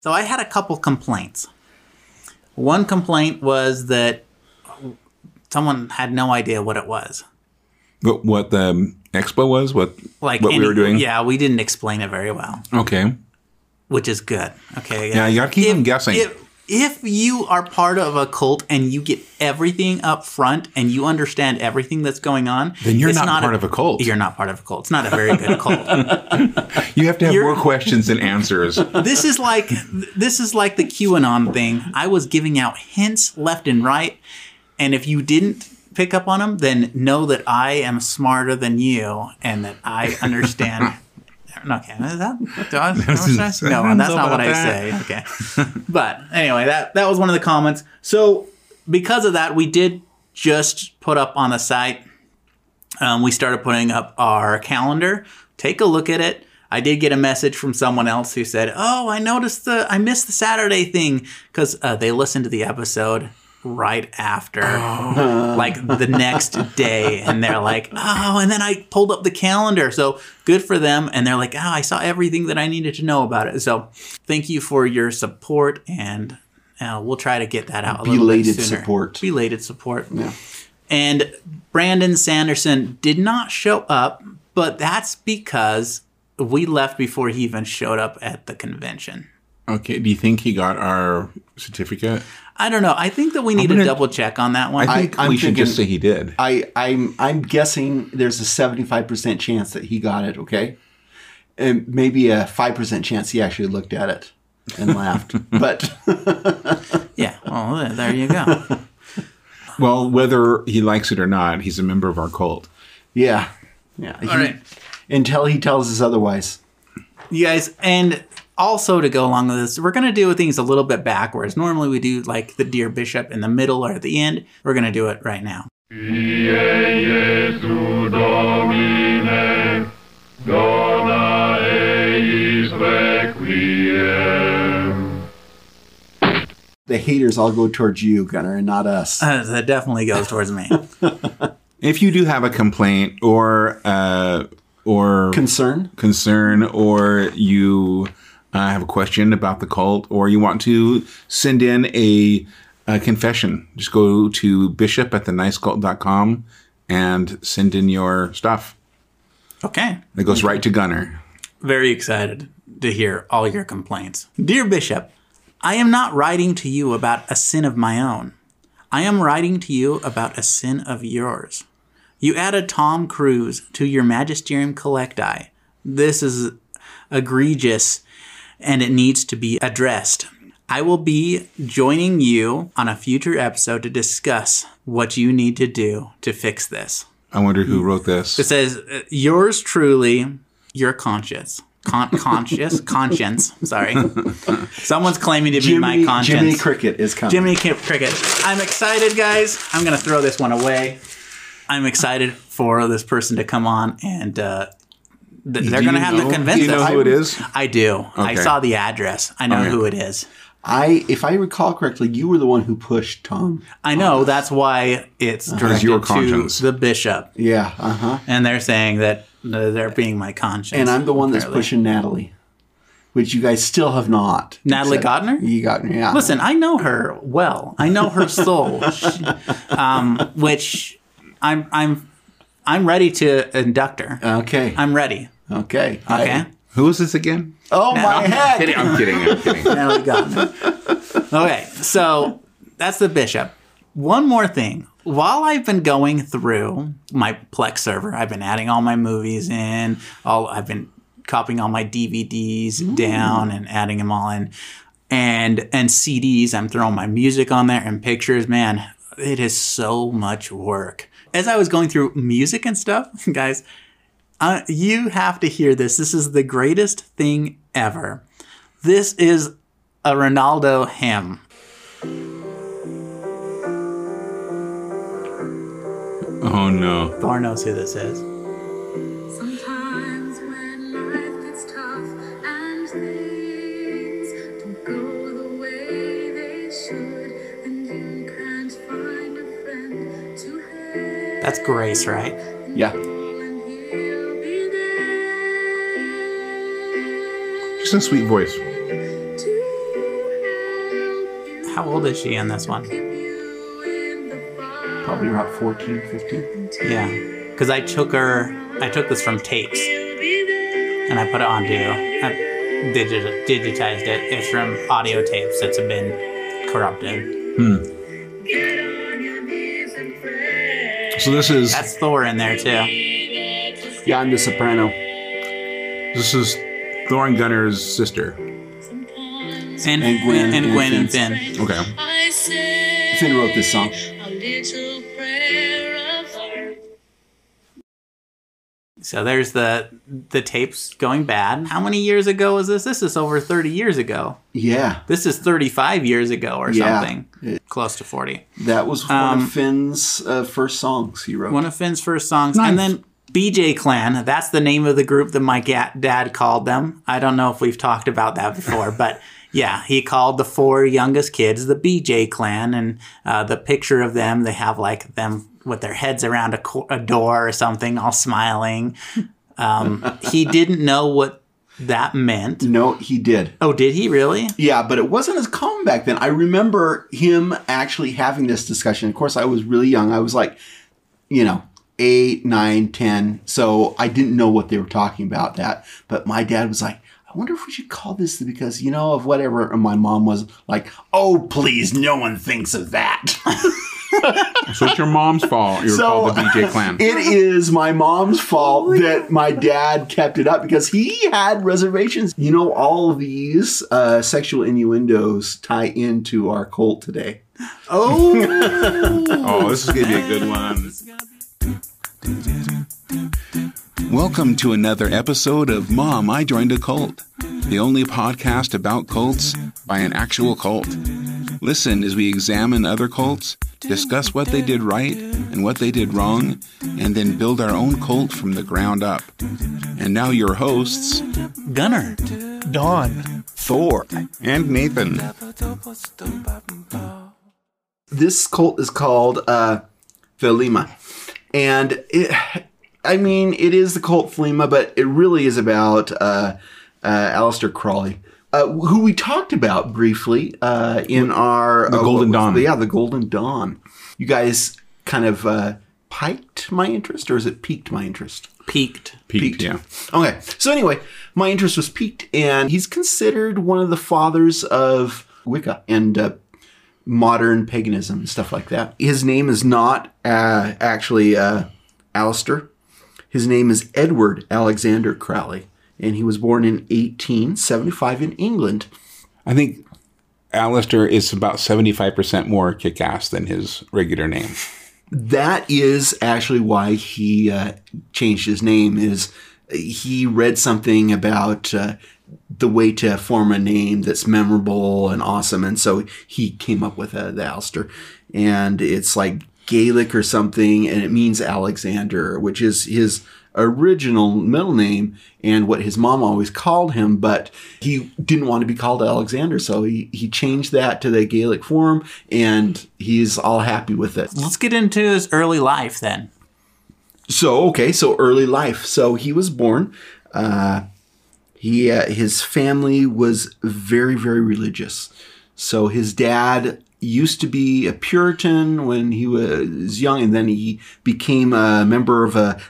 So I had a couple complaints. One complaint was that someone had no idea what it was. What the expo was? What we were doing? Yeah, we didn't explain it very well. Okay. Which is good. Okay. Yeah, you got to keep them guessing. If you are part of a cult and you get everything up front and you understand everything that's going on, then you're not part of a cult. You're not part of a cult. It's not a very good cult. You have to have more questions than answers. This is like the QAnon thing. I was giving out hints left and right, and if you didn't pick up on them, then know that I am smarter than you and that I understand. Okay, is that, no, that's not what I say. Okay, but anyway, that was one of the comments. So because of that, we did just put up on the site. We started putting up our calendar. Take a look at it. I did get a message from someone else who said, "Oh, I missed the Saturday thing because they listened to the episode." Right after, like the next day, and they're like, "Oh!" And then I pulled up the calendar, so good for them. And they're like, "Oh, I saw everything that I needed to know about it." So, thank you for your support, and we'll try to get that out a little bit sooner. Belated support. Yeah. And Brandon Sanderson did not show up, but that's because we left before he even showed up at the convention. Okay. Do you think he got our certificate? I don't know. I think that we need to double check on that one. I think we should just say he did. I'm guessing there's a 75% chance that he got it, okay? And maybe a 5% chance he actually looked at it and laughed. But yeah, well, there you go. Well, whether he likes it or not, he's a member of our cult. Yeah. Yeah. All right. Until he tells us otherwise. You guys, and... Also, to go along with this, we're going to do things a little bit backwards. Normally, we do like the Dear Bishop in the middle or at the end. We're going to do it right now. The haters all go towards you, Gunnar, and not us. That definitely goes towards me. If you do have a complaint or concern, or you... I have a question about the cult, or you want to send in a confession. Just go to bishop@thenicecult.com and send in your stuff. Okay. It goes right to Gunnar. Very excited to hear all your complaints. Dear Bishop, I am not writing to you about a sin of my own. I am writing to you about a sin of yours. You added Tom Cruise to your magisterium collecti. This is egregious. And it needs to be addressed. I will be joining you on a future episode to discuss what you need to do to fix this. I wonder who wrote this. It says, yours truly, your conscience. Conscience. Sorry. Someone's claiming to be my conscience. Jiminy Cricket is coming. I'm excited, guys. I'm going to throw this one away. I'm excited for this person to come on and... they're going to have to convince us. Do you know who it is? I do. Okay. I saw the address. I know who it is. If I recall correctly, you were the one who pushed Tom. I know. That's why it's directed to the bishop. Yeah. Uh-huh. And they're saying that they're being my conscience. And I'm the one that's pushing Natalie, which you guys still have not. Natalie Gottner? You Gottner, yeah. Listen, I know her well. I know her soul, which I'm ready to induct her. Okay. I'm ready. Okay. Okay. Who is this again? Oh, no, my head. I'm kidding. Now we got it. Okay. So that's the bishop. One more thing. While I've been going through my Plex server, I've been adding all my movies in. I've been copying all my DVDs down and adding them all in. And CDs. I'm throwing my music on there and pictures. Man, it is so much work. As I was going through music and stuff, guys, you have to hear this. This is the greatest thing ever. This is a Ronaldo hymn. Oh, no. Thor knows who this is. Sometimes when life gets tough and things don't go the way they should, and you can't find a friend to help. That's Grace, right? Yeah. She's a sweet voice. How old is she in this one? Probably about 14, 15. Yeah, because I took this from tapes, and I put it onto, digitized it. It's from audio tapes that's been corrupted. So this is... That's Thor in there, too. Yeah, and the soprano. This is Thor and Gunnar's sister. And Gwen and Finn. Okay. Finn wrote this song. So there's the tapes going bad. How many years ago was this? This is over 30 years ago. Yeah. This is 35 years ago or something. Close to 40. That was one of Finn's first songs he wrote. One of Finn's first songs. Nice. And then BJ Clan, that's the name of the group that my dad called them. I don't know if we've talked about that before, but... Yeah, he called the four youngest kids the BJ Clan, and the picture of them, they have like them with their heads around a door or something, all smiling. He didn't know what that meant. No, he did. Oh, did he really? Yeah, but it wasn't as common back then. I remember him actually having this discussion. Of course, I was really young. I was like, 8, 9, 10. So I didn't know what they were talking about that. But my dad was like, I wonder if we should call this because, of whatever. And my mom was like, oh, please, no one thinks of that. So it's your mom's fault. You're called the BJ Clan. It is my mom's fault that my dad kept it up because he had reservations. All of these sexual innuendos tie into our cult today. Oh. Oh, this is going to be a good one. Welcome to another episode of Mom, I Joined a Cult, the only podcast about cults by an actual cult. Listen as we examine other cults, discuss what they did right and what they did wrong, and then build our own cult from the ground up. And now your hosts, Gunnar, Dawn, Thor, and Nathan. This cult is called Thelema, and it is the cult Thelema, but it really is about Aleister Crowley, who we talked about briefly in our... The Golden Dawn. The Golden Dawn. You guys kind of piked my interest, or is it piqued my interest? Peaked, yeah. Okay, so anyway, my interest was piqued, and he's considered one of the fathers of Wicca and modern paganism and stuff like that. His name is not actually Aleister. His name is Edward Alexander Crowley, and he was born in 1875 in England. I think Aleister is about 75% more kick-ass than his regular name. That is actually why he changed his name, is he read something about the way to form a name that's memorable and awesome, and so he came up with the Aleister. And it's like Gaelic or something, and it means Alexander, which is his original middle name and what his mom always called him, but he didn't want to be called Alexander, so he changed that to the Gaelic form, and he's all happy with it. Let's get into his early life then. So early life. So he was born. His family was very, very religious. So his dad used to be a Puritan when he was young, and then he became a member of a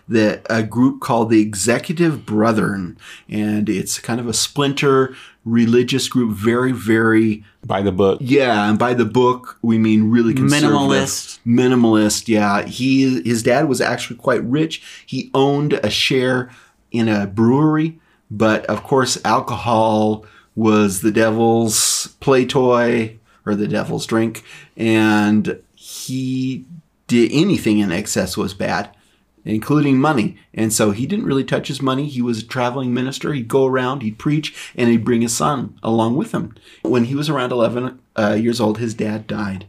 group called the Executive Brethren, and it's kind of a splinter religious group, very, very... By the book. Yeah, and by the book, we mean really conservative. Minimalist, yeah. His dad was actually quite rich. He owned a share in a brewery, but of course alcohol was the devil's play toy, or the devil's drink, and he did anything in excess was bad, including money. And so he didn't really touch his money. He was a traveling minister. He'd go around, he'd preach, and he'd bring his son along with him. When he was around 11 years old, his dad died.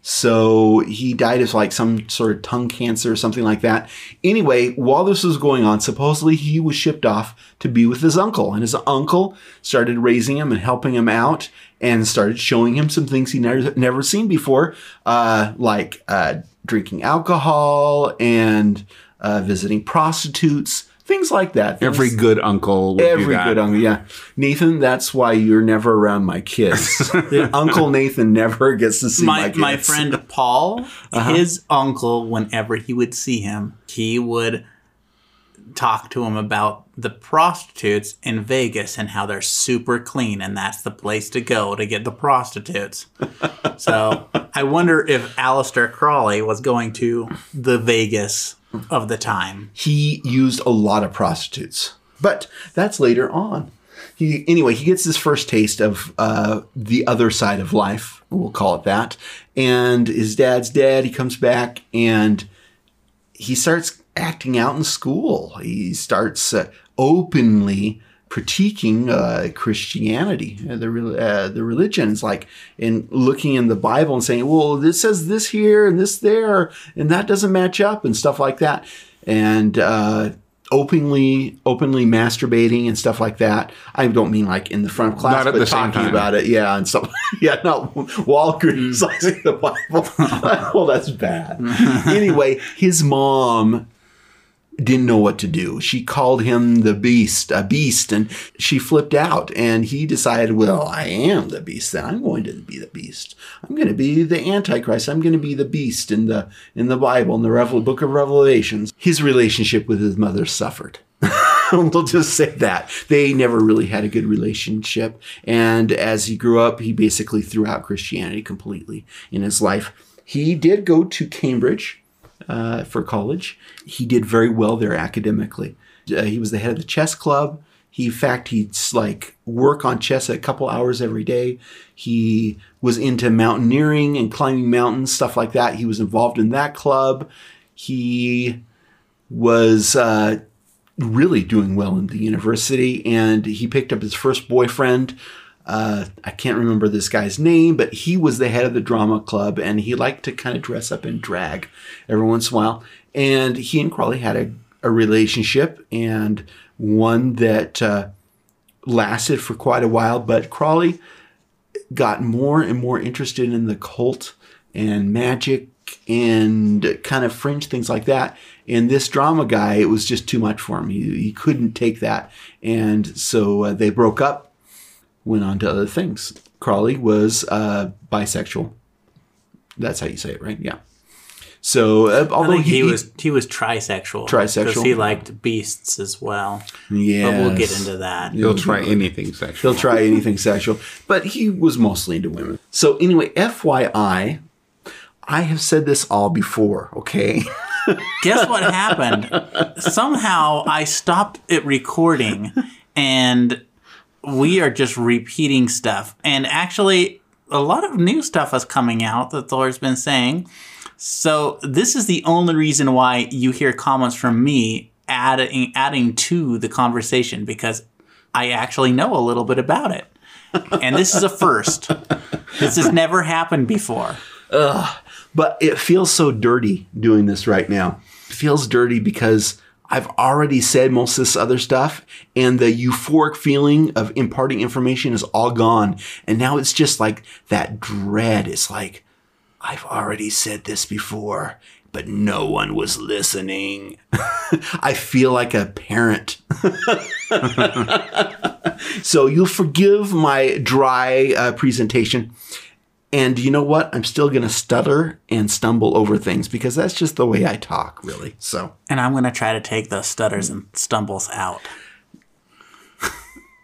So he died of like some sort of tongue cancer or something like that. Anyway, while this was going on, supposedly he was shipped off to be with his uncle. And his uncle started raising him and helping him out and started showing him some things he never seen before, like drinking alcohol and visiting prostitutes, Things like that. Every good uncle would do that. Every good uncle, yeah. Nathan, that's why you're never around my kids. Uncle Nathan never gets to see my kids. My friend Paul, his uncle, whenever he would see him, he would talk to him about the prostitutes in Vegas and how they're super clean, and that's the place to go to get the prostitutes. So I wonder if Aleister Crowley was going to the Vegas of the time. He used a lot of prostitutes, but that's later on. Anyway, he gets his first taste of the other side of life, we'll call it that. And his dad's dead. He comes back and he starts acting out in school. He starts openly critiquing Christianity, the religion. It's like in looking in the Bible and saying, well, this says this here and this there, and that doesn't match up and stuff like that. And openly masturbating and stuff like that. I don't mean like in the front of class, but talking about it. Yeah. And stuff. Yeah. Not while criticizing the Bible. Well, that's bad. Anyway, his mom didn't know what to do. She called him the beast, a beast, and she flipped out. And he decided, well, I am the beast. Then I'm going to be the beast. I'm going to be the Antichrist. I'm going to be the beast in the Bible, in the Book of Revelations. His relationship with his mother suffered. We'll just say that. They never really had a good relationship. And as he grew up, he basically threw out Christianity completely in his life. He did go to Cambridge for college. He did very well there academically. He was the head of the chess club. In fact, he'd like work on chess a couple hours every day. He was into mountaineering and climbing mountains, stuff like that. He was involved in that club. He was really doing well in the university, and he picked up his first boyfriend. I can't remember this guy's name, but he was the head of the drama club, and he liked to kind of dress up in drag every once in a while. And he and Crowley had a relationship, and one that lasted for quite a while. But Crowley got more and more interested in the occult and magic and kind of fringe things like that. And this drama guy, it was just too much for him. He couldn't take that. And so they broke up. Went on to other things. Crowley was bisexual. That's how you say it, right? Yeah. So, although he was trisexual. Because he liked beasts as well. Yeah. But we'll get into that. He'll try anything sexual. He'll try anything sexual. But he was mostly into women. So anyway, FYI, I have said this all before, okay? Guess what happened? Somehow I stopped it recording, and we are just repeating stuff. And actually, a lot of new stuff is coming out that Thor's been saying. So this is the only reason why you hear comments from me adding to the conversation, because I actually know a little bit about it. And this is a first. This has never happened before. But it feels so dirty doing this right now. It feels dirty because I've already said most of this other stuff, and the euphoric feeling of imparting information is all gone. And now it's just like that dread. It's like, I've already said this before, but no one was listening. I feel like a parent. So you'll forgive my dry presentation. And you know what? I'm still going to stutter and stumble over things, because that's just the way I talk, really. So, and I'm going to try to take those stutters and stumbles out.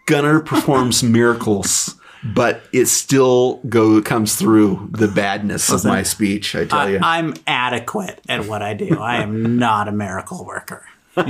Gunner performs miracles, but it still comes through the badness of my speech, I tell you. I'm adequate at what I do. I am not a miracle worker.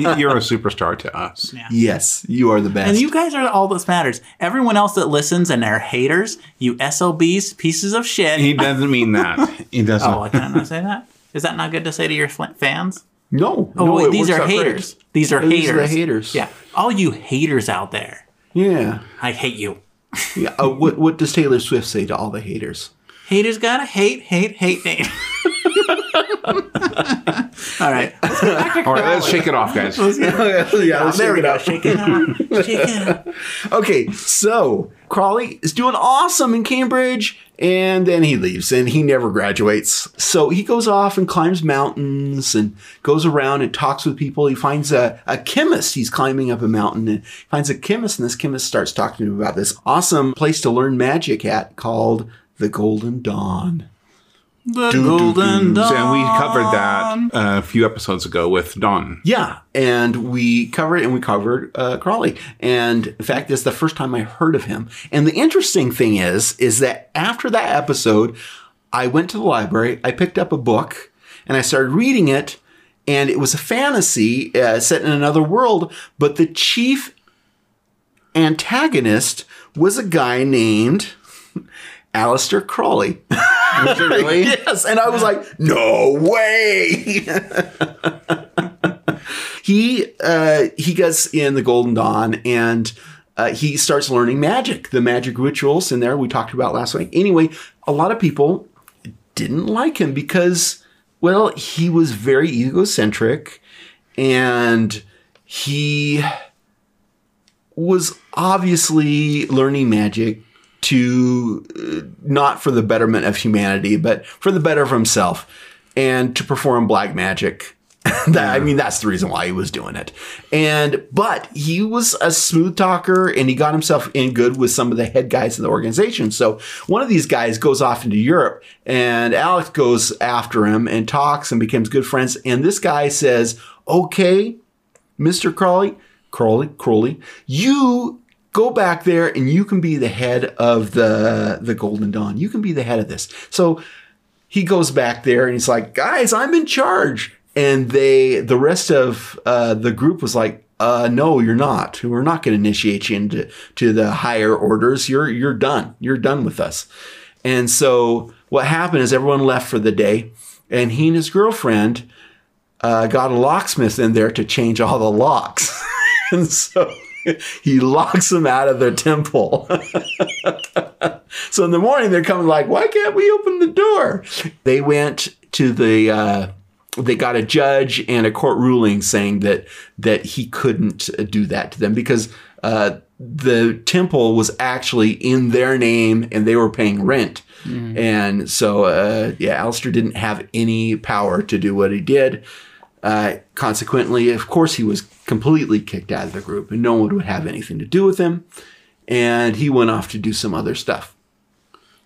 You're a superstar to us. Yeah. Yes, you are the best. And you guys are all that matters. Everyone else that listens and are haters, you SOBs, pieces of shit. He doesn't mean that. He doesn't. Oh, can I not say that? Is that not good to say to your fans? No. Oh, no, wait, these are haters. Great. These are haters. These are haters. Yeah. All you haters out there. Yeah. I hate you. Yeah. What does Taylor Swift say to all the haters? Haters gotta hate, hate, hate, hate. All right. Let's go back to Crowley. All right, let's shake it off, guys. Let's shake it off. Shake it off. Okay, so Crowley is doing awesome in Cambridge, and then he leaves, and he never graduates. So he goes off and climbs mountains and goes around and talks with people. He finds a chemist. He's climbing up a mountain and finds a chemist, and this chemist starts talking to him about this awesome place to learn magic at called The Golden Dawn. The Golden Dawn. And we covered that a few episodes ago with Dawn. Yeah. And we covered it, and we covered Crowley. And in fact, this is the first time I heard of him. And the interesting thing is that after that episode, I went to the library, I picked up a book, and I started reading it. And it was a fantasy set in another world. But the chief antagonist was a guy named Aleister Crowley. Really? Yes. And I was like, no way. He gets in the Golden Dawn, and he starts learning magic, the magic rituals in there we talked about last week. Anyway, a lot of people didn't like him because, well, he was very egocentric, and he was obviously learning magic not for the betterment of humanity, but for the better of himself, and to perform black magic. That's the reason why he was doing it. But he was a smooth talker, and he got himself in good with some of the head guys in the organization. So one of these guys goes off into Europe, and Alex goes after him and talks and becomes good friends. And this guy says, okay, Mr. Crowley, you go back there and you can be the head of the Golden Dawn. You can be the head of this. So he goes back there and he's like, guys, I'm in charge. And the rest of the group was like, no, you're not. We're not going to initiate you into the higher orders. You're done. You're done with us. And so what happened is everyone left for the day, and he and his girlfriend got a locksmith in there to change all the locks. And so he locks them out of their temple. So in the morning, they're coming like, why can't we open the door? They went to they got a judge and a court ruling saying that he couldn't do that to them because the temple was actually in their name and they were paying rent. Mm. And so, Aleister didn't have any power to do what he did. Consequently, of course, he was completely kicked out of the group, and no one would have anything to do with him. And he went off to do some other stuff.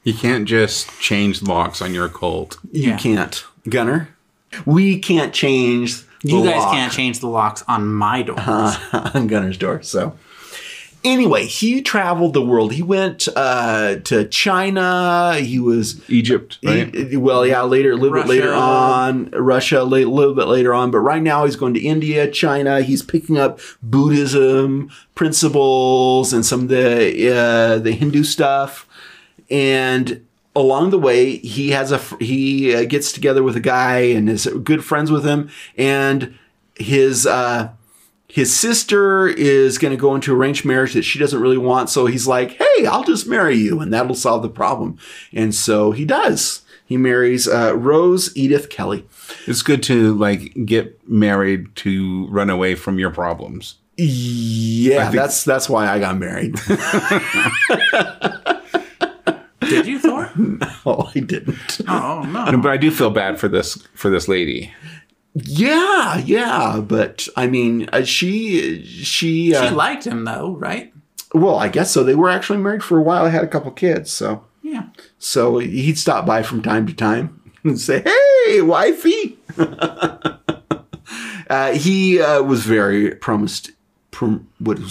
You can't just change locks on your cult. Yeah. You can't. Gunner? We can't change the lock. You guys can't change the locks on my doors. On Gunner's door, so. Anyway, he traveled the world. He went to China. He was Egypt, right? Later, a little bit later on, Russia, a little bit later on. But right now, he's going to India, China. He's picking up Buddhism principles and some of the Hindu stuff. And along the way, he gets together with a guy and is good friends with him, and his sister is going to go into arranged marriage that she doesn't really want. So he's like, hey, I'll just marry you, and that'll solve the problem. And so he does. He marries Rose Edith Kelly. It's good to get married to run away from your problems. Yeah, that's why I got married. Did you, Thor? No, I didn't. Oh, no. But I do feel bad for this lady. Yeah, but I mean, she liked him though, right? Well, I guess so. They were actually married for a while. I had a couple kids, so yeah. So he'd stop by from time to time and say, "Hey, wifey." He was very promiscuous.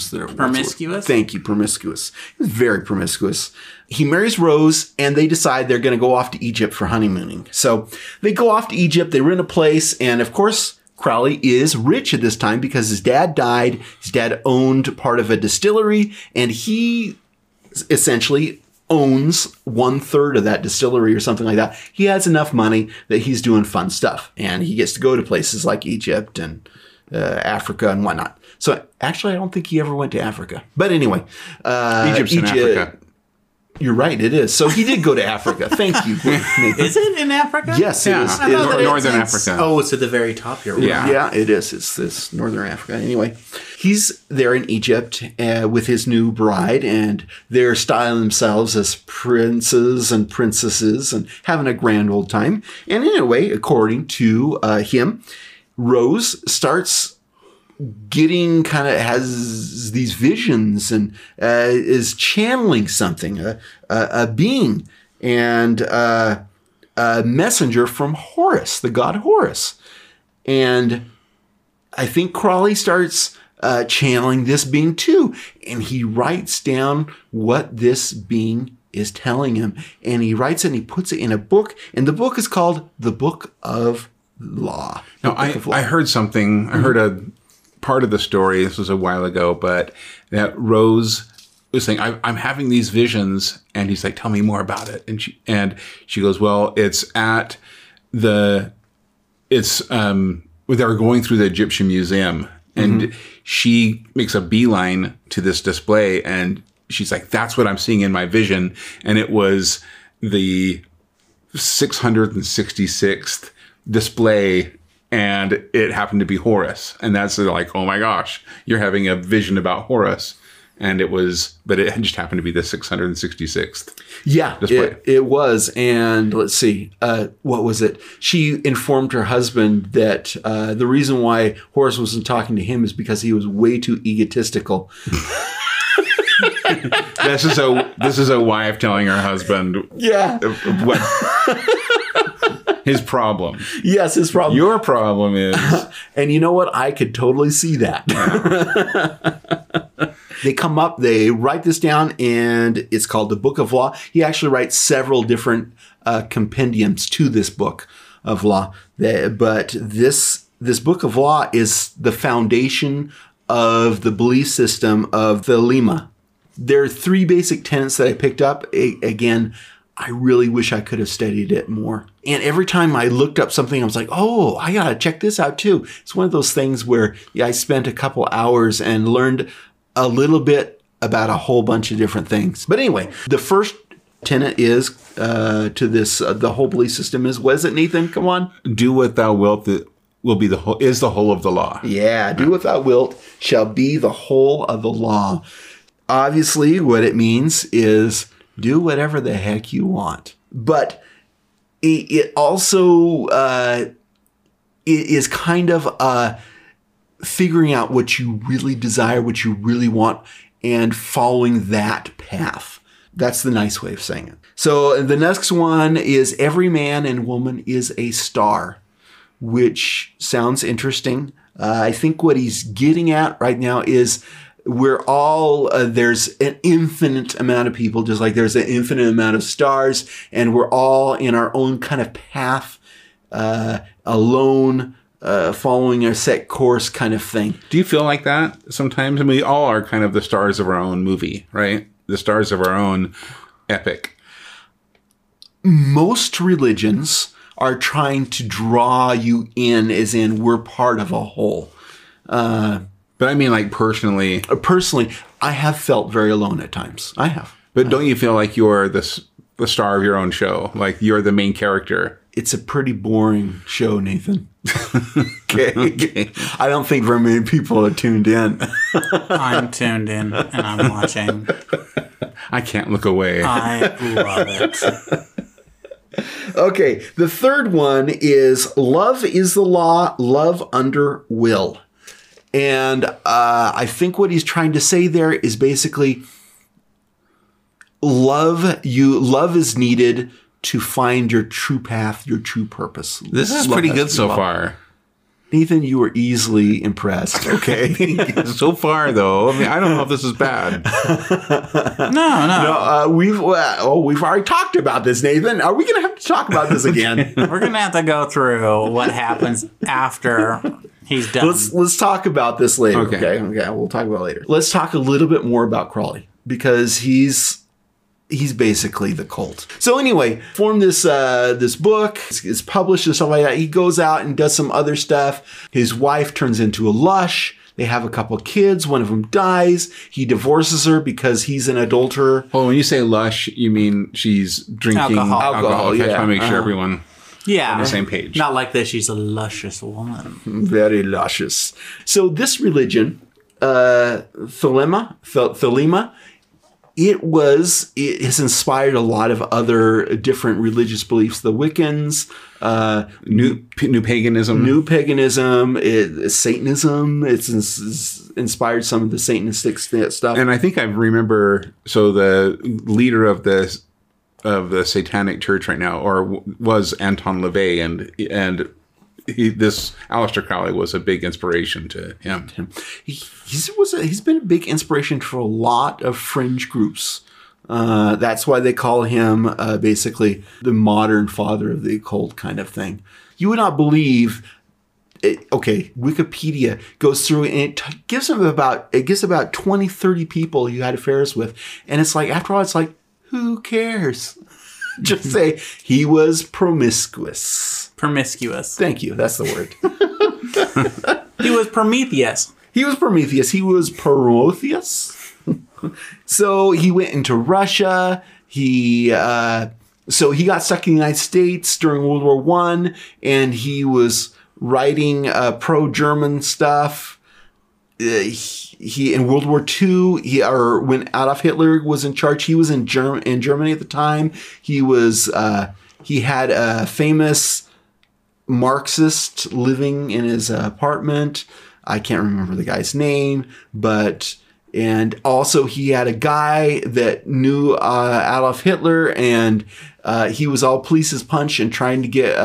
Thank you, promiscuous. He was very promiscuous. He marries Rose, and they decide they're going to go off to Egypt for honeymooning. So they go off to Egypt. They rent a place. And, of course, Crowley is rich at this time because his dad died. His dad owned part of a distillery, and he essentially owns 1/3 of that distillery or something like that. He has enough money that he's doing fun stuff, and he gets to go to places like Egypt and Africa and whatnot. So, actually, I don't think he ever went to Africa. But anyway. Egypt's in Africa. You're right, it is. So he did go to Africa. Thank you. Is it in Africa? Yes, it is. Northern Africa. Oh, it's at the very top here. Right? Yeah, it is. It's this Northern Africa. Anyway, he's there in Egypt with his new bride, and they're styling themselves as princes and princesses and having a grand old time. And anyway, according to him, Rose starts getting kind of has these visions and is channeling something, a being and a messenger from Horus, the god Horus. And I think Crowley starts channeling this being too. And he writes down what this being is telling him. And he writes it and he puts it in a book. And the book is called The Book of Law. Now, I heard something. Mm-hmm. I heard a part of the story, this was a while ago, but that Rose was saying, I'm having these visions, and he's like, tell me more about it. And she goes, well, they were going through the Egyptian museum, and mm-hmm. she makes a beeline to this display, and she's like, that's what I'm seeing in my vision. And it was the 666th display, and it happened to be Horus. And that's like, oh my gosh, you're having a vision about Horus. And it was, but it just happened to be the 666th. Yeah, it was. And let's see, what was it? She informed her husband that the reason why Horus wasn't talking to him is because he was way too egotistical. This is a wife telling her husband. Yeah. What? His problem. Yes, his problem. Your problem is. And you know what? I could totally see that. Wow. They come up, they write this down, and it's called The Book of Law. He actually writes several different compendiums to this Book of Law. But this Book of Law is the foundation of the belief system of Thelema. There are three basic tenets that I picked up. Again, I really wish I could have studied it more. And every time I looked up something, I was like, oh, I got to check this out too. It's one of those things where I spent a couple hours and learned a little bit about a whole bunch of different things. But anyway, the first tenet is to this, the whole belief system is, what is it, Nathan? Come on. Do what thou wilt is the whole of the law. Yeah. Do what thou wilt shall be the whole of the law. Obviously, what it means is, do whatever the heck you want. But it also is kind of figuring out what you really desire, what you really want, and following that path. That's the nice way of saying it. So the next one is, every man and woman is a star, which sounds interesting. I think what he's getting at right now is, we're all, there's an infinite amount of people, just like there's an infinite amount of stars, and we're all in our own kind of path, alone, following a set course kind of thing. Do you feel like that sometimes? I mean, we all are kind of the stars of our own movie, right? The stars of our own epic. Most religions are trying to draw you in, as in we're part of a whole. But I mean, like, personally. Personally, I have felt very alone at times. I have. But don't you feel like you're the star of your own show? Like, you're the main character? It's a pretty boring show, Nathan. Okay. I don't think very many people are tuned in. I'm tuned in, and I'm watching. I can't look away. I love it. Okay. The third one is, love is the law, love under will. And I think what he's trying to say there is basically, love is needed to find your true path, your true purpose. This is pretty good so far. Nathan, you were easily impressed. Okay. So far, though, I mean, I don't know if this is bad. No. We've already talked about this, Nathan. Are we going to have to talk about this again? We're going to have to go through what happens after he's done. Let's talk about this later. Okay. We'll talk about it later. Let's talk a little bit more about Crowley, because he's basically the cult. So anyway, formed this this book. It's published and stuff like that. He goes out and does some other stuff. His wife turns into a lush. They have a couple kids. One of them dies. He divorces her because he's an adulterer. Well, when you say lush, you mean she's drinking alcohol. Okay, yeah. I just want to make sure everyone... Yeah. On the same page. Not like that she's a luscious woman. Very luscious. So this religion, Thelema, it has inspired a lot of other different religious beliefs. The Wiccans, new paganism, Satanism. It's inspired some of the Satanistic stuff. And I think I remember, so the leader of the Satanic Church right now, or was Anton LaVey, and this Aleister Crowley was a big inspiration to him. He's been a big inspiration for a lot of fringe groups. That's why they call him basically the modern father of the occult kind of thing. You would not believe. Wikipedia goes through and it gives about 20, 30 people you had affairs with, and it's like, after all, it's like, who cares? Just say he was promiscuous. Promiscuous. Thank you. That's the word. He was Prometheus. He was Prometheus. So he went into Russia. So he got stuck in the United States during World War I, and he was writing pro-German stuff. He in World War II, when Adolf Hitler was in charge, he was in Germany at the time. He was he had a famous Marxist living in his apartment. I can't remember the guy's name, and also he had a guy that knew Adolf Hitler, and he was all pleased as punch and trying to get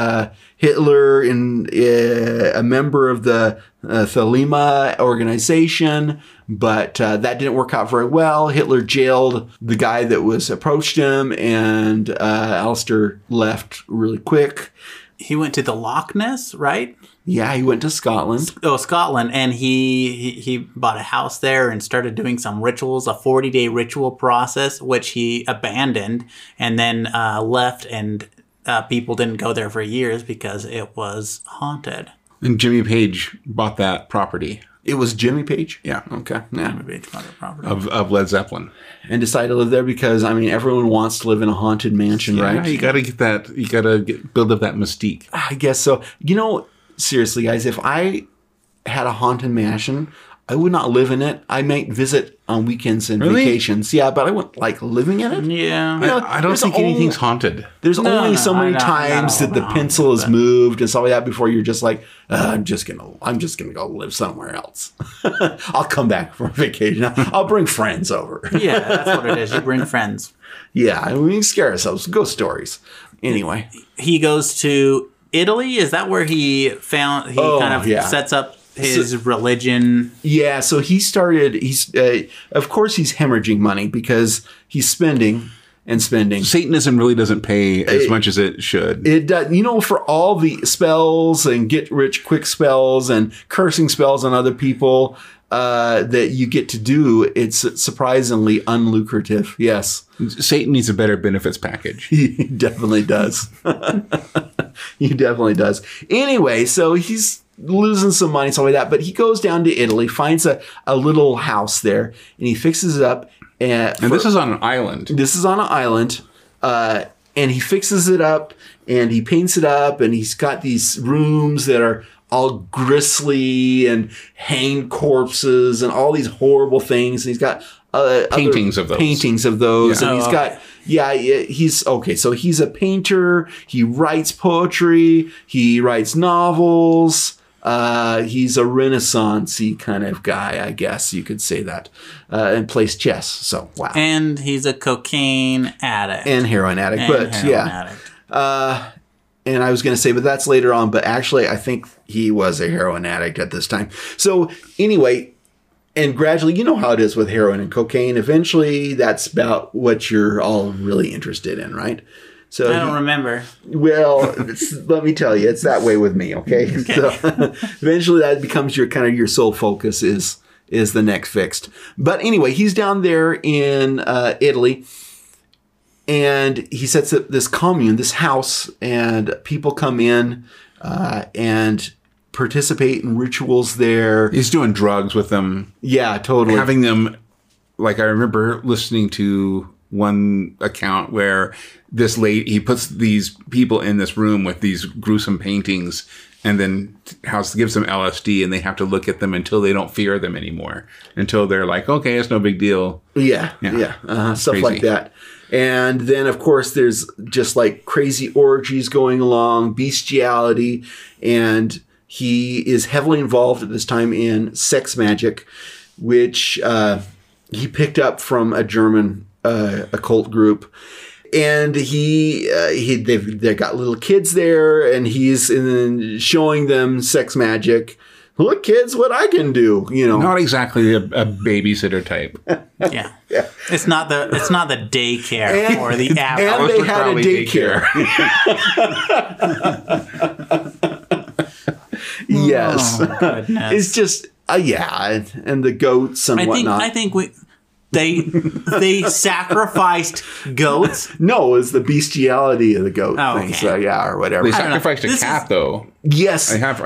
Hitler and a member of the Thelema organization, but that didn't work out very well. Hitler jailed the guy that approached him, and Aleister left really quick. He went to the Loch Ness, right? Yeah, he went to Scotland. Oh, Scotland. And he bought a house there and started doing some rituals, a 40-day ritual process, which he abandoned and then left. And people didn't go there for years because it was haunted. And Jimmy Page bought that property. It was Jimmy Page? Yeah. Okay. Yeah. Jimmy Page bought that property. Of Led Zeppelin. And decided to live there because, I mean, everyone wants to live in a haunted mansion, right? You got to get that. You got to build up that mystique. I guess so. You know... Seriously, guys, if I had a haunted mansion, I would not live in it. I might visit on weekends and vacations. Yeah, but I wouldn't like living in it. Yeah. You know, I don't think anything's haunted. There's only so many times that the pencil is moved and stuff like that before you're just like, I'm just gonna go live somewhere else. I'll come back from vacation. I'll bring friends over. Yeah, that's what it is. You bring friends. Yeah, we can scare ourselves. Ghost stories. Anyway. He goes to Italy? Is that where sets up his religion? Yeah. So of course he's hemorrhaging money because he's spending and spending. Satanism really doesn't pay as much as it should. It does. You know, for all the spells and get rich quick spells and cursing spells on other people that you get to do, it's surprisingly unlucrative. Yes. Satan needs a better benefits package. He definitely does. He definitely does. Anyway, so he's losing some money, stuff like that. But he goes down to Italy, finds a little house there, and he fixes it up. And this is on an island. And he fixes it up, and he paints it up, and he's got these rooms that are all grisly and hanged corpses and all these horrible things. And he's got... Paintings of those. Yeah. And he's got... Yeah, he's... Okay, so he's a painter. He writes poetry. He writes novels. He's a Renaissance-y kind of guy, I guess you could say that. And plays chess. So, wow. And he's a cocaine addict. And heroin addict. And I was going to say, but that's later on. But actually, I think he was a heroin addict at this time. So, anyway... And gradually, you know how it is with heroin and cocaine. Eventually, that's about what you're all really interested in, right? So I don't remember. Well, let me tell you, it's that way with me, okay? So, eventually, that becomes your sole focus is the next fixed. But anyway, he's down there in Italy, and he sets up this commune, this house, and people come in and participate in rituals there. He's doing drugs with them. Yeah, totally. Having them, like, I remember listening to one account where this lady, he puts these people in this room with these gruesome paintings, and then House gives them LSD, and they have to look at them until they don't fear them anymore. Until they're like, okay, it's no big deal. Yeah. Stuff like that. And then, of course, there's just like crazy orgies going along, bestiality. And he is heavily involved at this time in sex magic, which he picked up from a German occult group. And they've got little kids there, and he's showing them sex magic. Look, kids, what I can do. You know, not exactly a babysitter type. Yeah, it's not the daycare and, or the app. And they had a daycare. Yes, oh, it's just and the goats and whatnot. They sacrificed goats? No, it was the bestiality of the goat. Oh, okay. So, yeah, or whatever. They sacrificed a cat, though. Yes. I have.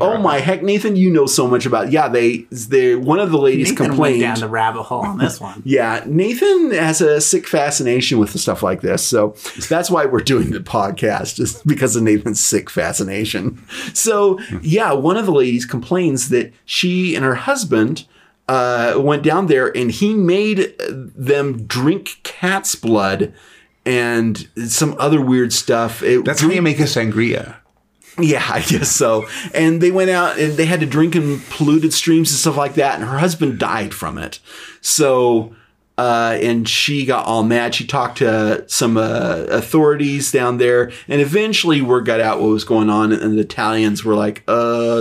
Oh, my heck, Nathan, you know so much about it. Yeah, they one of the ladies complained. Nathan went down the rabbit hole on this one. Yeah, Nathan has a sick fascination with stuff like this. So that's why we're doing the podcast, is because of Nathan's sick fascination. So, yeah, one of the ladies complains that she and her husband went down there, and he made them drink cat's blood and some other weird stuff. That's how you make a sangria. Yeah, I guess so. And they went out, and they had to drink in polluted streams and stuff like that. And her husband died from it. So, and she got all mad. She talked to some authorities down there, and eventually word got out what was going on, and the Italians were like,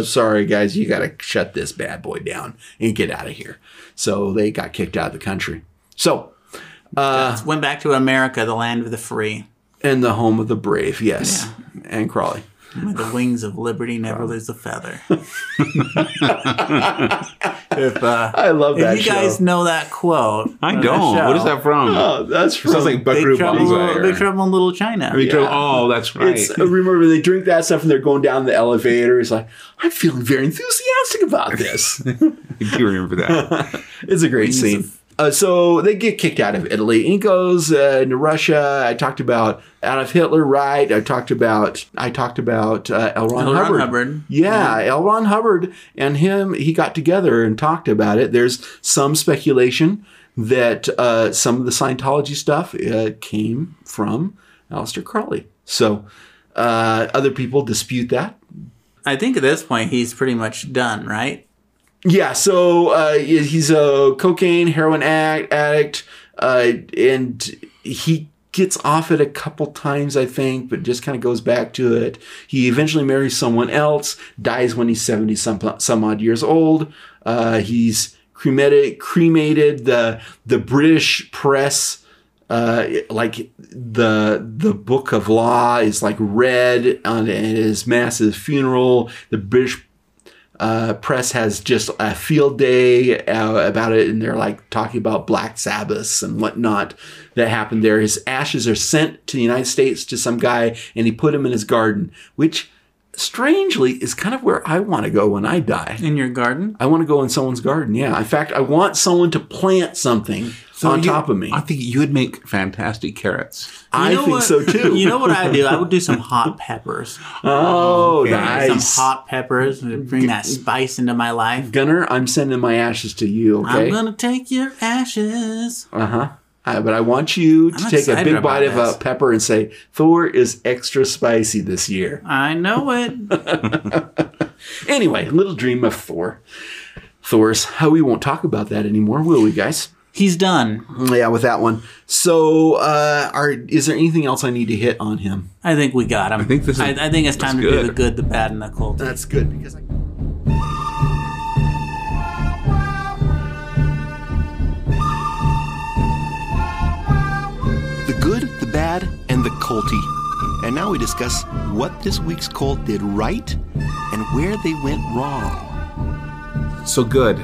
sorry guys, you gotta shut this bad boy down and get out of here. So they got kicked out of the country. So went back to America, the land of the free. And the home of the brave, yes. Yeah. And Crowley. With the wings of liberty never lose a feather. I love that. If you guys know that quote, I don't. What is that from? Oh, that's from. Sounds like Buckaroo Banzai. Big Trouble in Little China. Trouble, oh, that's right. Remember, they drink that stuff and they're going down the elevator. It's like, I'm feeling very enthusiastic about this. I do remember that. It's a great scene. So they get kicked out of Italy. And he goes into Russia. I talked about Adolf Hitler, right? I talked about L. Ron Hubbard. Yeah, L. Ron Hubbard and him. He got together and talked about it. There's some speculation that some of the Scientology stuff came from Aleister Crowley. So other people dispute that. I think at this point he's pretty much done, right? Yeah, so he's a cocaine, heroin addict, and he gets off it a couple times, I think, but just kind of goes back to it. He eventually marries someone else, dies when he's 70-some odd years old. He's cremated. The British press, like the Book of Law, is like read on his massive funeral. The British press has just a field day about it, and they're like talking about Black Sabbaths and whatnot that happened there. His ashes are sent to the United States to some guy, and he put him in his garden, which strangely is kind of where I want to go when I die. In your garden? I want to go in someone's garden, yeah. In fact, I want someone to plant something top of me. I think you would make fantastic carrots. So too. You know what I do? I would do some hot peppers. Oh, okay. Nice. Some hot peppers and bring that spice into my life. Gunnar, I'm sending my ashes to you, okay? I'm going to take your ashes. Uh-huh. But I want you to take a big bite of a pepper and say, Thor is extra spicy this year. I know it. Anyway, little dream of Thor. Thor's. We won't talk about that anymore, will we, guys? He's done. Yeah, with that one. So, is there anything else I need to hit on him? I think we got him. I think it's time to do the good, the bad, and the cold. That's good because the good, the bad, and the culty. And now we discuss what this week's cult did right and where they went wrong. So good.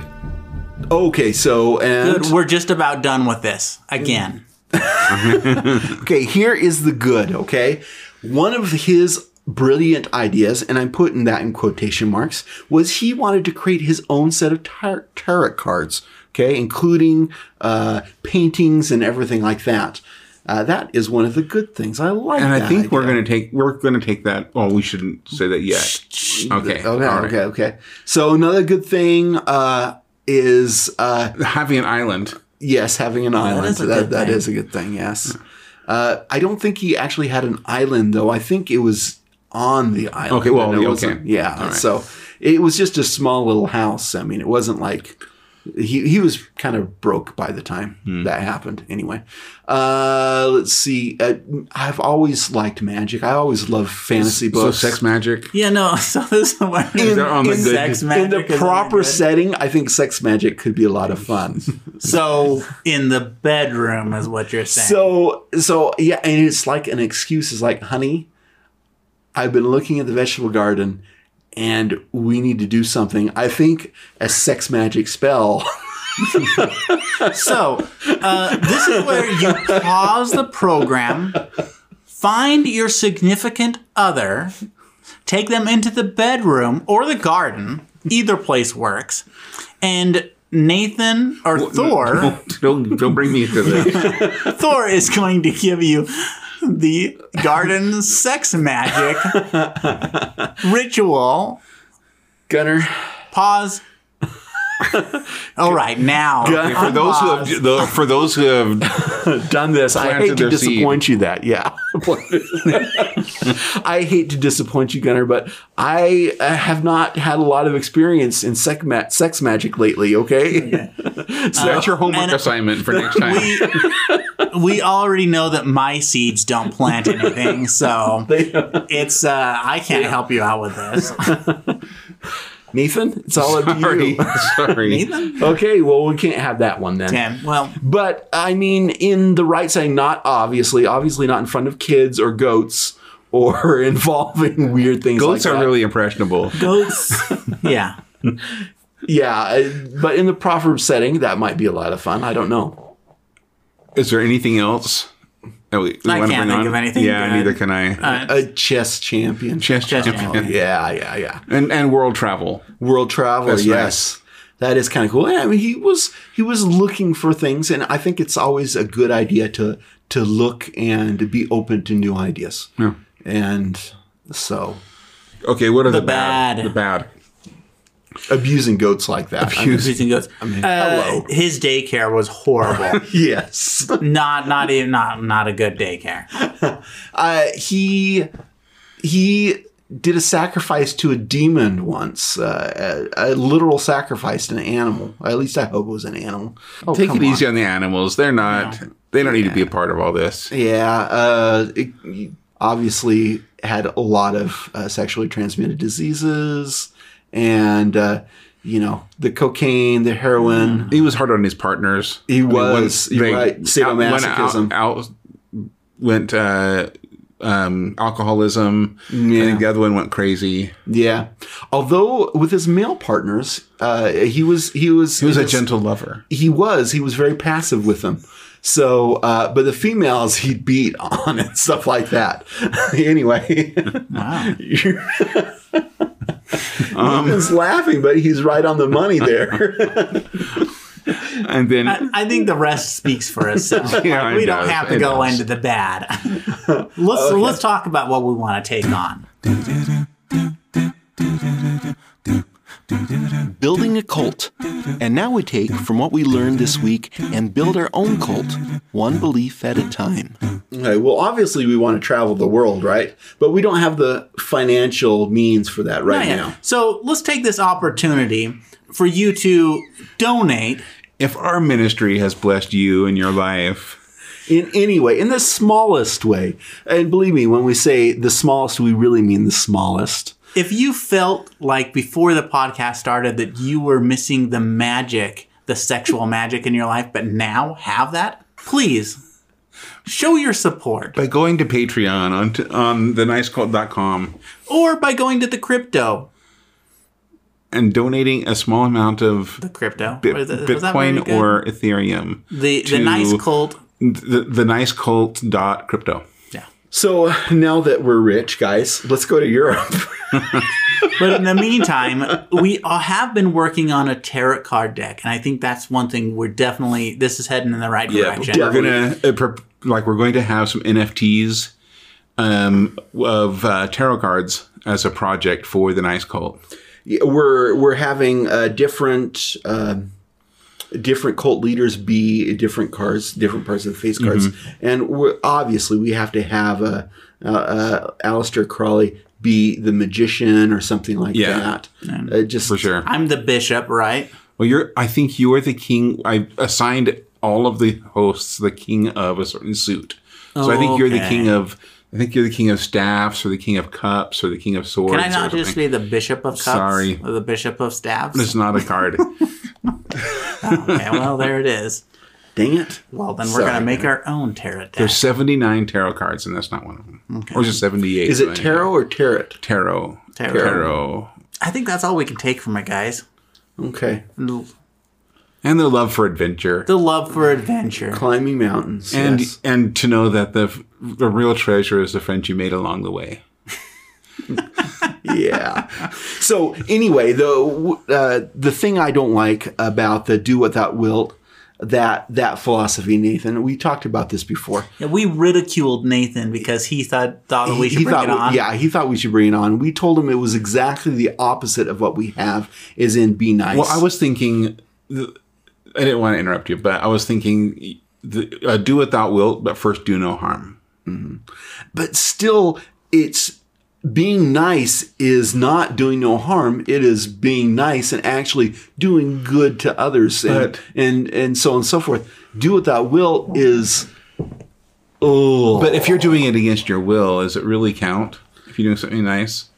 Okay, good. We're just about done with this again. Okay, here is the good, okay? One of his brilliant ideas, and I'm putting that in quotation marks, was he wanted to create his own set of tarot cards, okay, including paintings and everything like that. That is one of the good things. I like that. And I think we're going to take that. Oh, we shouldn't say that yet. Okay. Okay. So another good thing is having an island. Yes, having an island. That is a good thing. Yes. I don't think he actually had an island though. I think it was on the island. Okay. Well, okay. Yeah. Right. So it was just a small little house. I mean, it wasn't like. He was kind of broke by the time that happened. Anyway, let's see. I've always liked magic. I always loved fantasy books. So sex magic. Yeah, no. So this is where sex magic. In the proper setting, I think sex magic could be a lot of fun. So in the bedroom is what you're saying. So yeah, and it's like an excuse. It's like, honey, I've been looking at the vegetable garden. And we need to do something. I think a sex magic spell. So this is where you pause the program, find your significant other, take them into the bedroom or the garden. Either place works. And Nathan or Thor. Don't bring me into this. Thor is going to give you the garden sex magic ritual. Gunner. Pause. All right, now. Gunner, for those who have done this, I hate to disappoint you that. Yeah. I hate to disappoint you, Gunner, but I have not had a lot of experience in sex magic lately, okay? So that's your homework assignment for next time. We already know that my seeds don't plant anything, so it's I can't help you out with this. Nathan, it's all up to you. Sorry. Nathan? Okay, well, we can't have that one then. Damn, well. But, I mean, in the right setting, not obviously not in front of kids or goats or involving weird things like that. Goats are really impressionable. Goats, yeah. Yeah, but in the proper setting, that might be a lot of fun. I don't know. Is there anything else? Oh, I can't think of anything. Yeah, good. Neither can I. A chess champion. Chess champion. Yeah. And world travel. World travel, that's yes. Right. That is kind of cool. I mean, he was looking for things, and I think it's always a good idea to look and be open to new ideas. Yeah. And so. Okay, what are the bad? The bad. Abusing goats like that. Abusing goats. I mean, hello. His daycare was horrible. Yes. Not even a good daycare. He did a sacrifice to a demon once. A literal sacrifice to an animal. At least I hope it was an animal. Oh, take it easy on the animals. They're not. No. They don't need to be a part of all this. Yeah. It obviously had a lot of sexually transmitted diseases. And, the cocaine, the heroin. He was hard on his partners. He was. You're right. Sadomasochism. Went alcoholism. Yeah. I think the other one went crazy. Yeah. Although with his male partners, he was a gentle lover. He was very passive with them. So, but the females he beat on and stuff like that. Anyway. Wow. Nathan's laughing, but he's right on the money there. And then I think the rest speaks for itself. Yeah, like, we don't have to go into the bad. Let's talk about what we want to take on. Building a cult. And now we take from what we learned this week and build our own cult, one belief at a time. Okay, well, obviously we want to travel the world, right? But we don't have the financial means for that right now. So let's take this opportunity for you to donate. If our ministry has blessed you in your life. In any way, in the smallest way. And believe me, when we say the smallest, we really mean the smallest. If you felt like before the podcast started that you were missing the magic, the sexual magic in your life, but now have that, please show your support. By going to Patreon on thenicecult.com. Or by going to the crypto. And donating a small amount of the crypto. Bitcoin or Ethereum. The nice cult. The nicecult.crypto. Yeah. So now that we're rich, guys, let's go to Europe. But in the meantime, we all have been working on a tarot card deck. And I think that's one thing we're definitely, this is heading in the right direction. Yeah, we're going to have some NFTs of tarot cards as a project for the Nice Cult. Yeah, we're having different cult leaders be different cards, different parts of the face cards. Mm-hmm. And we have to have Aleister Crowley be the magician or something like that. Yeah. For sure. I'm the bishop, right? Well, I think you are the king. I assigned all of the hosts the king of a certain suit. So I think you're the king of... I think you're the king of staffs or the king of cups or the king of swords. Can I not just be the bishop of cups? Sorry. Or the bishop of staffs? It's not a card. Okay, well, there it is. Dang it. Well, then we're going to make our own tarot deck. There's 79 tarot cards, and that's not one of them. Okay. Or just 78. Is it tarot or tarot? Tarot. I think that's all we can take from it, guys. Okay. And the love for adventure. Climbing mountains. And and to know that the real treasure is the friends you made along the way. Yeah. So anyway, the thing I don't like about the do what thou wilt, that philosophy, Nathan, we talked about this before. Yeah, we ridiculed Nathan because he thought we should bring it on. Yeah, he thought we should bring it on. We told him it was exactly the opposite of what we have is in Be Nice. Well, I was thinking... I didn't want to interrupt you, but I was thinking do what thou wilt, but first do no harm. Mm-hmm. But still, it's being nice is not doing no harm. It is being nice and actually doing good to others and so on and so forth. Do what thou wilt is... Oh. But if you're doing it against your will, does it really count if you're doing something nice?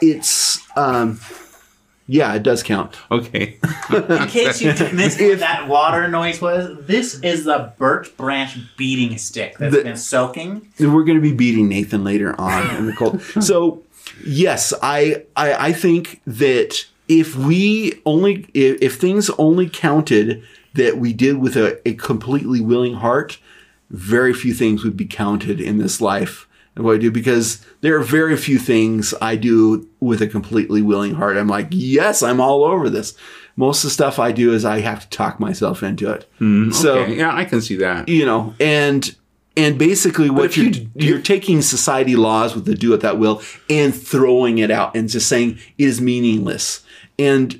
It's... yeah, it does count. Okay. In case you missed what that water noise was, this is the birch branch beating stick that's been soaking. We're going to be beating Nathan later on in the cold. So, yes, I think that if things only counted that we did with a completely willing heart, very few things would be counted in this life. What I do, because there are very few things I do with a completely willing heart. I'm like, yes, I'm all over this. Most of the stuff I do is I have to talk myself into it. Mm, okay. So yeah, I can see that. You know, and basically what you're taking society laws with the do it that will and throwing it out and just saying it is meaningless. And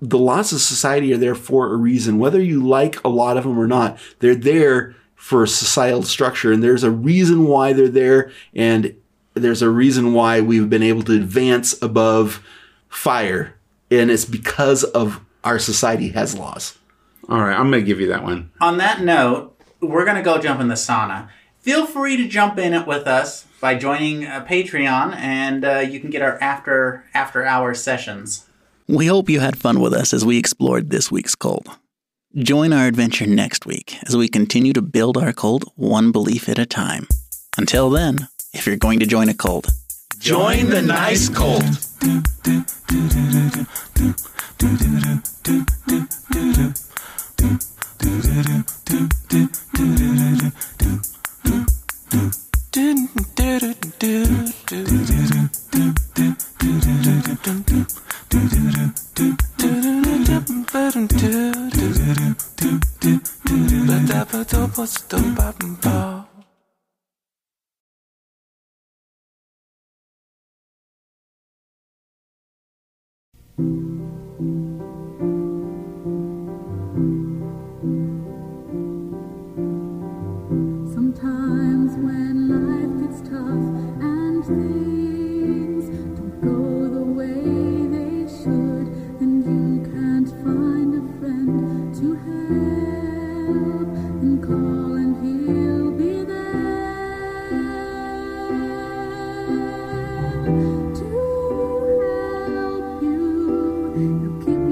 the laws of society are there for a reason, whether you like a lot of them or not. They're there for societal structure, and there's a reason why they're there, and there's a reason why we've been able to advance above fire, and it's because of our society has laws. All right, I'm going to give you that one. On that note, we're going to go jump in the sauna. Feel free to jump in it with us by joining Patreon, and you can get our after-hour sessions. We hope you had fun with us as we explored this week's cult. Join our adventure next week as we continue to build our cult one belief at a time. Until then, if you're going to join a cult, join the Nice Cult. Sometimes when life gets tough and things don't go the way they should, and you can't find a friend to help, and call and he'll be there to help you. He'll keep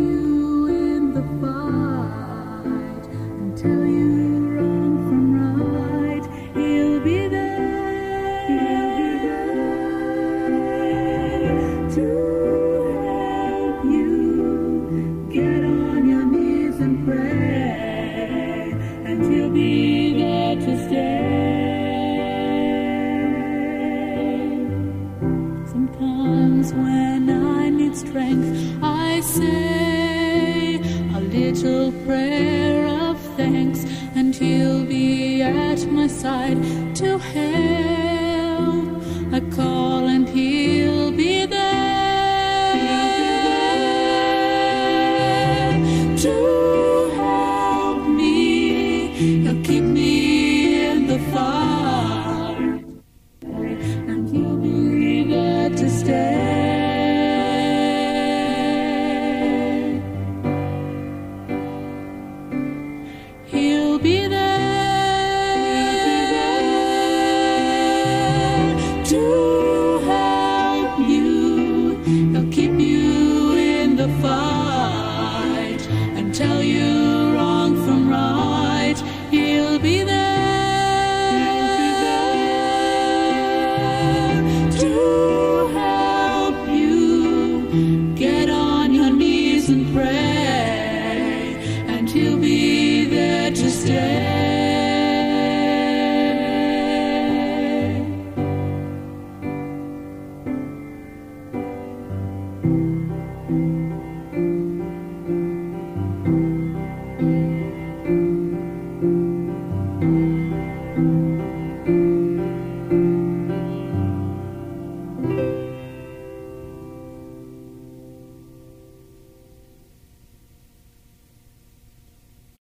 times when I need strength, I say a little prayer of thanks, and he'll be at my side to help.